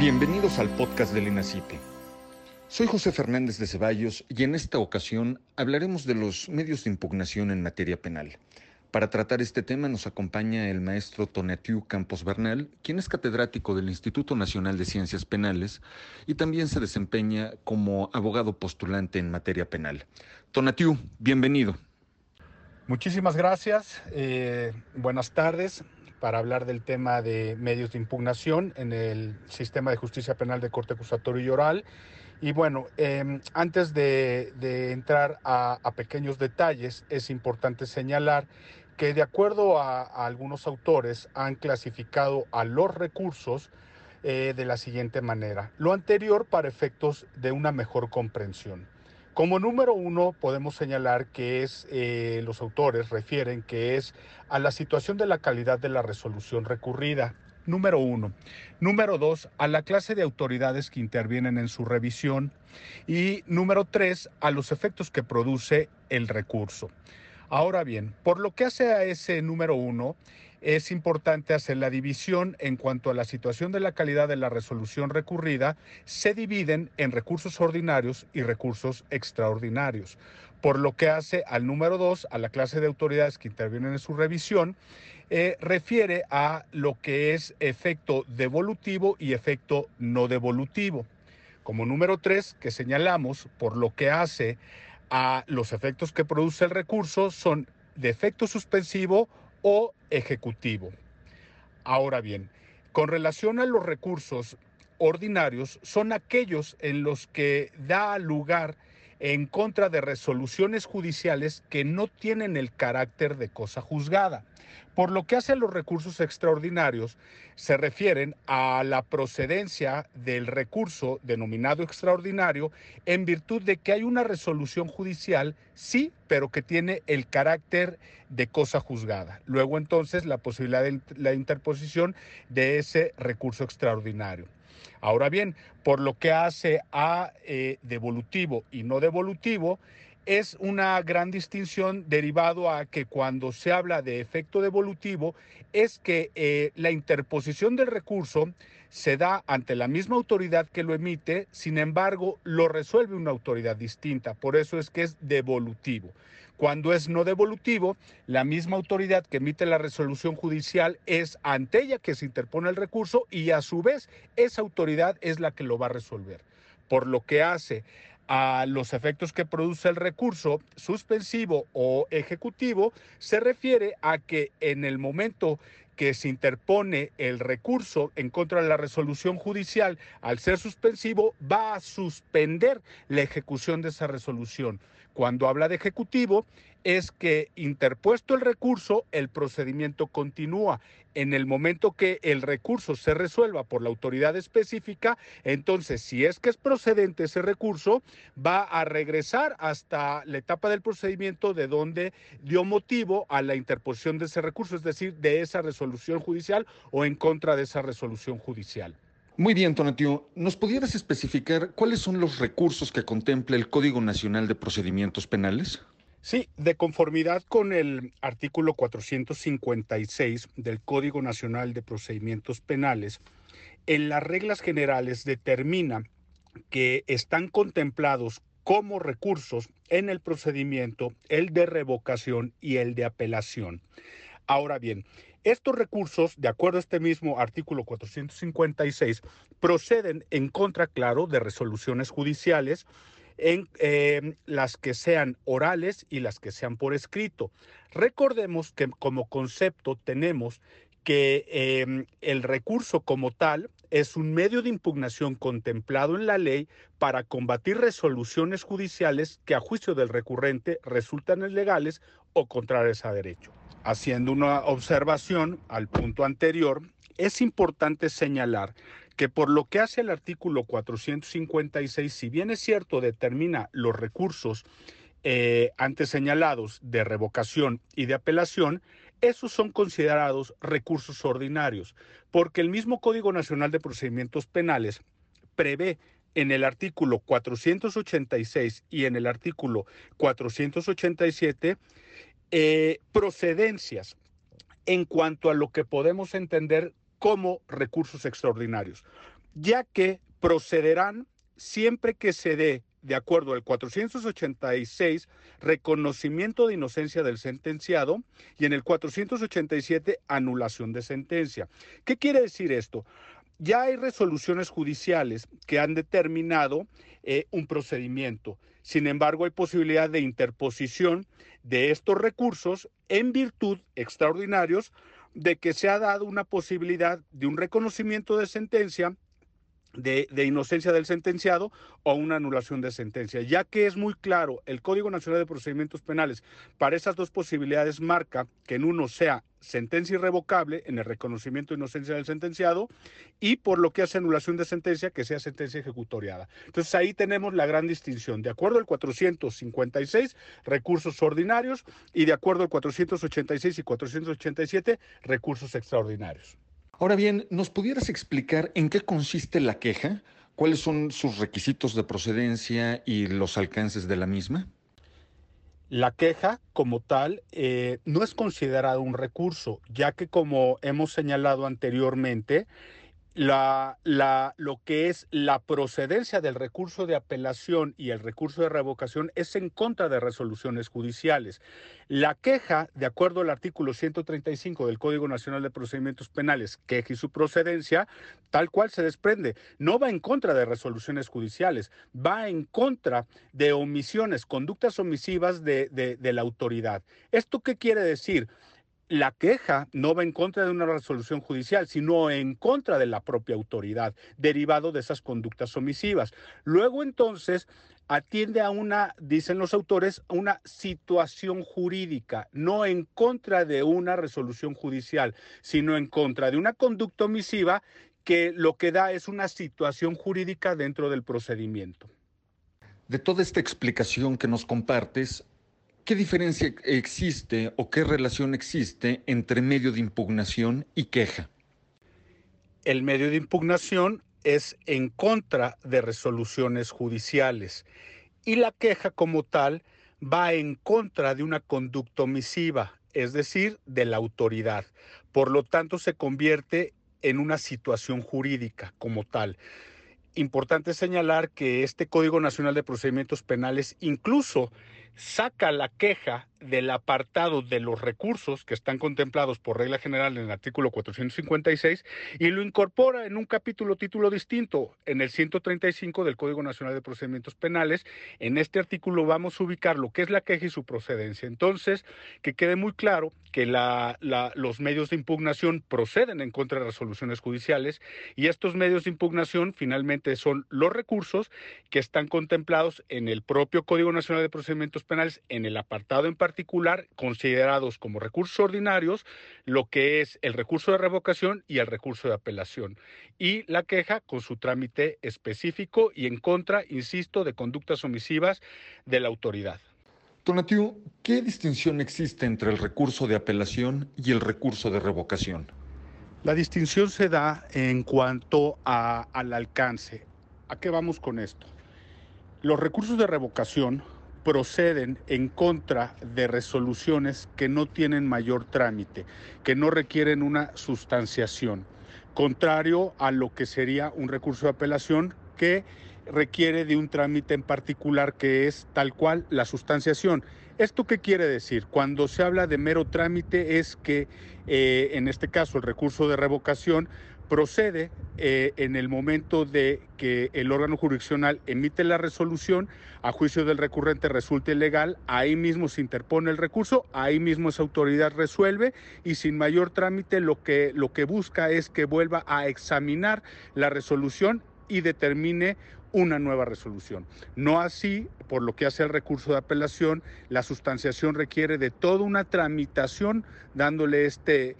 Bienvenidos al podcast del INACIPE. Soy José Fernández de Ceballos y en esta ocasión hablaremos de los medios de impugnación en materia penal. Para tratar este tema nos acompaña el maestro Tonatiuh Campos Bernal, quien es catedrático del Instituto Nacional de Ciencias Penales y también se desempeña como abogado postulante en materia penal. Tonatiuh, bienvenido. Muchísimas gracias. Buenas tardes. Para hablar del tema de medios de impugnación en el sistema de justicia penal de corte acusatorio y oral. Y bueno, antes de entrar a pequeños detalles, es importante señalar que de acuerdo a algunos autores han clasificado a los recursos de la siguiente manera. Lo anterior para efectos de una mejor comprensión. Como número uno, podemos señalar que es, los autores refieren que es a la situación de la calidad de la resolución recurrida, número uno. Número dos, a la clase de autoridades que intervienen en su revisión. Y número tres, a los efectos que produce el recurso. Ahora bien, por lo que hace a ese número uno, es importante hacer la división en cuanto a la situación de la calidad de la resolución recurrida. Se dividen en recursos ordinarios y recursos extraordinarios. Por lo que hace al número 2, a la clase de autoridades que intervienen en su revisión, refiere a lo que es efecto devolutivo y efecto no devolutivo. Como número 3, que señalamos, por lo que hace a los efectos que produce el recurso son de efecto suspensivo o ejecutivo. Ahora bien, con relación a los recursos ordinarios, son aquellos en los que da lugar en contra de resoluciones judiciales que no tienen el carácter de cosa juzgada. Por lo que hace a los recursos extraordinarios, se refieren a la procedencia del recurso denominado extraordinario en virtud de que hay una resolución judicial, sí, pero que tiene el carácter de cosa juzgada. Luego entonces la posibilidad de la interposición de ese recurso extraordinario. Ahora bien, por lo que hace a devolutivo y no devolutivo, es una gran distinción derivado a que cuando se habla de efecto devolutivo es que la interposición del recurso se da ante la misma autoridad que lo emite, sin embargo, lo resuelve una autoridad distinta, por eso es que es devolutivo. Cuando es no devolutivo, la misma autoridad que emite la resolución judicial es ante ella que se interpone el recurso y a su vez esa autoridad es la que lo va a resolver. Por lo que hace a los efectos que produce el recurso suspensivo o ejecutivo, se refiere a que en el momento que se interpone el recurso en contra de la resolución judicial, al ser suspensivo, va a suspender la ejecución de esa resolución. Cuando habla de ejecutivo, es que interpuesto el recurso, el procedimiento continúa. En el momento que el recurso se resuelva por la autoridad específica, entonces, si es que es procedente ese recurso, va a regresar hasta la etapa del procedimiento de donde dio motivo a la interposición de ese recurso, es decir, de esa resolución judicial o en contra de esa resolución judicial. Muy bien, Tonatiuh. ¿Nos pudieras especificar cuáles son los recursos que contempla el Código Nacional de Procedimientos Penales? Sí, de conformidad con el artículo 456 del Código Nacional de Procedimientos Penales, en las reglas generales determina que están contemplados como recursos en el procedimiento el de revocación y el de apelación. Ahora bien, estos recursos, de acuerdo a este mismo artículo 456, proceden en contra, claro, de resoluciones judiciales en las que sean orales y las que sean por escrito. Recordemos que como concepto tenemos que el recurso como tal es un medio de impugnación contemplado en la ley para combatir resoluciones judiciales que a juicio del recurrente resultan ilegales o contrarias a derecho. Haciendo una observación al punto anterior, es importante señalar que por lo que hace el artículo 456, si bien es cierto, determina los recursos antes señalados de revocación y de apelación, esos son considerados recursos ordinarios, porque el mismo Código Nacional de Procedimientos Penales prevé en el artículo 486 y en el artículo 487 procedencias en cuanto a lo que podemos entender como recursos extraordinarios. ya que procederán siempre que se dé, de acuerdo al 486, reconocimiento de inocencia del sentenciado, y en el 487, anulación de sentencia. ¿Qué quiere decir esto? Ya hay resoluciones judiciales que han determinado un procedimiento. Sin embargo, hay posibilidad de interposición de estos recursos en virtud extraordinarios de que se ha dado una posibilidad de un reconocimiento de sentencia, de inocencia del sentenciado o una anulación de sentencia. Ya que es muy claro, el Código Nacional de Procedimientos Penales para esas dos posibilidades marca que en uno sea sentencia irrevocable, en el reconocimiento de inocencia del sentenciado, y por lo que hace anulación de sentencia, que sea sentencia ejecutoriada. Entonces ahí tenemos la gran distinción. De acuerdo al 456, recursos ordinarios, y de acuerdo al 486 y 487, recursos extraordinarios. Ahora bien, ¿nos pudieras explicar en qué consiste la queja? ¿Cuáles son sus requisitos de procedencia y los alcances de la misma? La queja, como tal, no es considerada un recurso, ya que, como hemos señalado anteriormente, lo que es la procedencia del recurso de apelación y el recurso de revocación es en contra de resoluciones judiciales. La queja, de acuerdo al artículo 135 del Código Nacional de Procedimientos Penales, queja y su procedencia, tal cual se desprende, no va en contra de resoluciones judiciales, va en contra de omisiones, conductas omisivas de la autoridad. ¿Esto qué quiere decir? La queja no va en contra de una resolución judicial, sino en contra de la propia autoridad, derivado de esas conductas omisivas. Luego, entonces, atiende a una, dicen los autores, a una situación jurídica, no en contra de una resolución judicial, sino en contra de una conducta omisiva que lo que da es una situación jurídica dentro del procedimiento. De toda esta explicación que nos compartes, ¿qué diferencia existe o qué relación existe entre medio de impugnación y queja? El medio de impugnación es en contra de resoluciones judiciales y la queja como tal va en contra de una conducta omisiva, es decir, de la autoridad. Por lo tanto, se convierte en una situación jurídica como tal. Importante señalar que este Código Nacional de Procedimientos Penales incluso saca la queja del apartado de los recursos que están contemplados por regla general en el artículo 456 y lo incorpora en un capítulo título distinto, en el 135 del Código Nacional de Procedimientos Penales. En este artículo vamos a ubicar lo que es la queja y su procedencia. Entonces, que quede muy claro que los medios de impugnación proceden en contra de resoluciones judiciales y estos medios de impugnación finalmente son los recursos que están contemplados en el propio Código Nacional de Procedimientos Penales en el apartado en particular, considerados como recursos ordinarios, lo que es el recurso de revocación y el recurso de apelación. Y la queja con su trámite específico y en contra, insisto, de conductas omisivas de la autoridad. Tonatiuh, ¿qué distinción existe entre el recurso de apelación y el recurso de revocación? La distinción se da en cuanto al alcance. ¿A qué vamos con esto? Los recursos de revocación proceden en contra de resoluciones que no tienen mayor trámite, que no requieren una sustanciación, contrario a lo que sería un recurso de apelación que requiere de un trámite en particular que es tal cual la sustanciación. ¿Esto qué quiere decir? Cuando se habla de mero trámite es que en este caso el recurso de revocación procede en el momento de que el órgano jurisdiccional emite la resolución, a juicio del recurrente resulta ilegal, ahí mismo se interpone el recurso, ahí mismo esa autoridad resuelve y sin mayor trámite lo que busca es que vuelva a examinar la resolución y determine una nueva resolución. No así, por lo que hace el recurso de apelación, la sustanciación requiere de toda una tramitación dándole este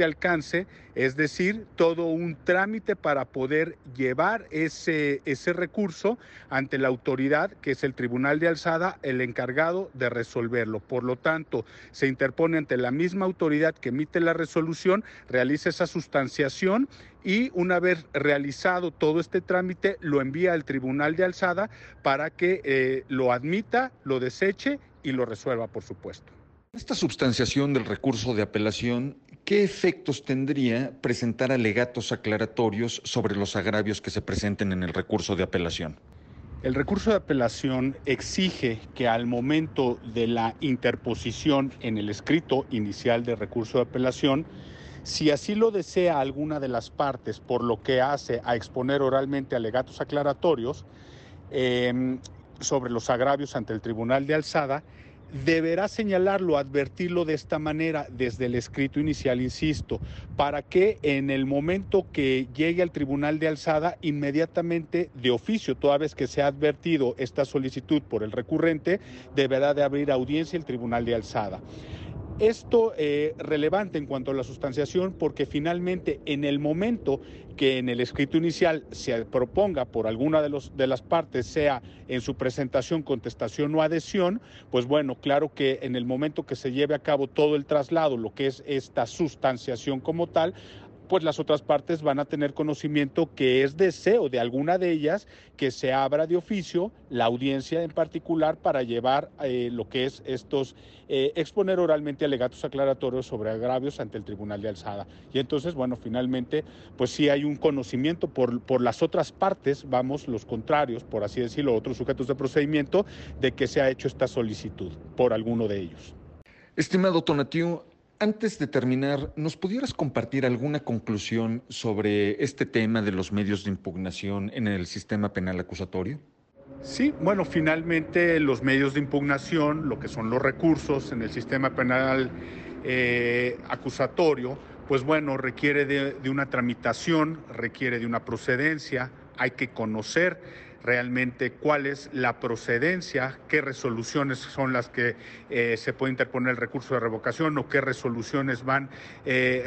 alcance, es decir, todo un trámite para poder llevar ese recurso ante la autoridad, que es el Tribunal de Alzada, el encargado de resolverlo. Por lo tanto, se interpone ante la misma autoridad que emite la resolución, realiza esa sustanciación y una vez realizado todo este trámite, lo envía al Tribunal de Alzada para que lo admita, lo deseche y lo resuelva, por supuesto. Esta substanciación del recurso de apelación, ¿Qué efectos tendría presentar alegatos aclaratorios sobre los agravios que se presenten en el recurso de apelación? El recurso de apelación exige que al momento de la interposición en el escrito inicial de recurso de apelación, si así lo desea alguna de las partes, por lo que hace a exponer oralmente alegatos aclaratorios sobre los agravios ante el Tribunal de Alzada, deberá señalarlo, advertirlo de esta manera desde el escrito inicial, insisto, para que en el momento que llegue al Tribunal de Alzada, inmediatamente de oficio, toda vez que se ha advertido esta solicitud por el recurrente, deberá de abrir audiencia el Tribunal de Alzada. Esto es relevante en cuanto a la sustanciación porque finalmente en el momento que en el escrito inicial se proponga por alguna de las partes, sea en su presentación, contestación o adhesión, pues bueno, claro que en el momento que se lleve a cabo todo el traslado, lo que es esta sustanciación como tal, pues las otras partes van a tener conocimiento que es deseo de alguna de ellas que se abra de oficio la audiencia en particular para llevar lo que es estos, exponer oralmente alegatos aclaratorios sobre agravios ante el Tribunal de Alzada. Y entonces, bueno, finalmente, pues sí hay un conocimiento por las otras partes, vamos, los contrarios, por así decirlo, otros sujetos de procedimiento, de que se ha hecho esta solicitud por alguno de ellos. Estimado Tonatiuh, antes de terminar, ¿nos pudieras compartir alguna conclusión sobre este tema de los medios de impugnación en el sistema penal acusatorio? Sí, bueno, finalmente los medios de impugnación, lo que son los recursos en el sistema penal acusatorio, pues bueno, requiere de una tramitación, requiere de una procedencia, hay que conocer realmente cuál es la procedencia, qué resoluciones son las que se puede interponer el recurso de revocación o qué resoluciones van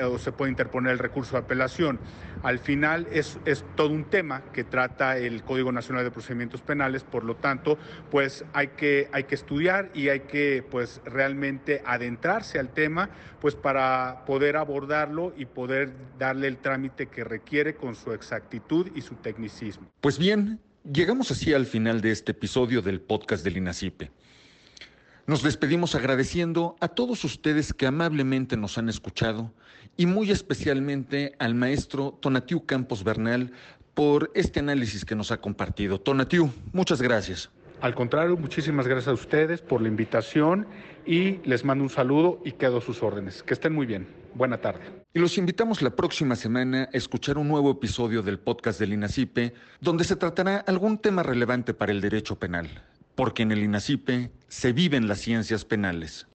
o se puede interponer el recurso de apelación. Al final es todo un tema que trata el Código Nacional de Procedimientos Penales, por lo tanto, pues hay que estudiar y hay que pues realmente adentrarse al tema pues para poder abordarlo y poder darle el trámite que requiere con su exactitud y su tecnicismo. Pues bien, llegamos así al final de este episodio del podcast del INACIPE. Nos despedimos agradeciendo a todos ustedes que amablemente nos han escuchado y muy especialmente al maestro Tonatiuh Campos Bernal por este análisis que nos ha compartido. Tonatiuh, muchas gracias. Al contrario, muchísimas gracias a ustedes por la invitación y les mando un saludo y quedo a sus órdenes. Que estén muy bien. Buena tarde. Y los invitamos la próxima semana a escuchar un nuevo episodio del podcast del INACIPE, donde se tratará algún tema relevante para el derecho penal, porque en el INACIPE se viven las ciencias penales.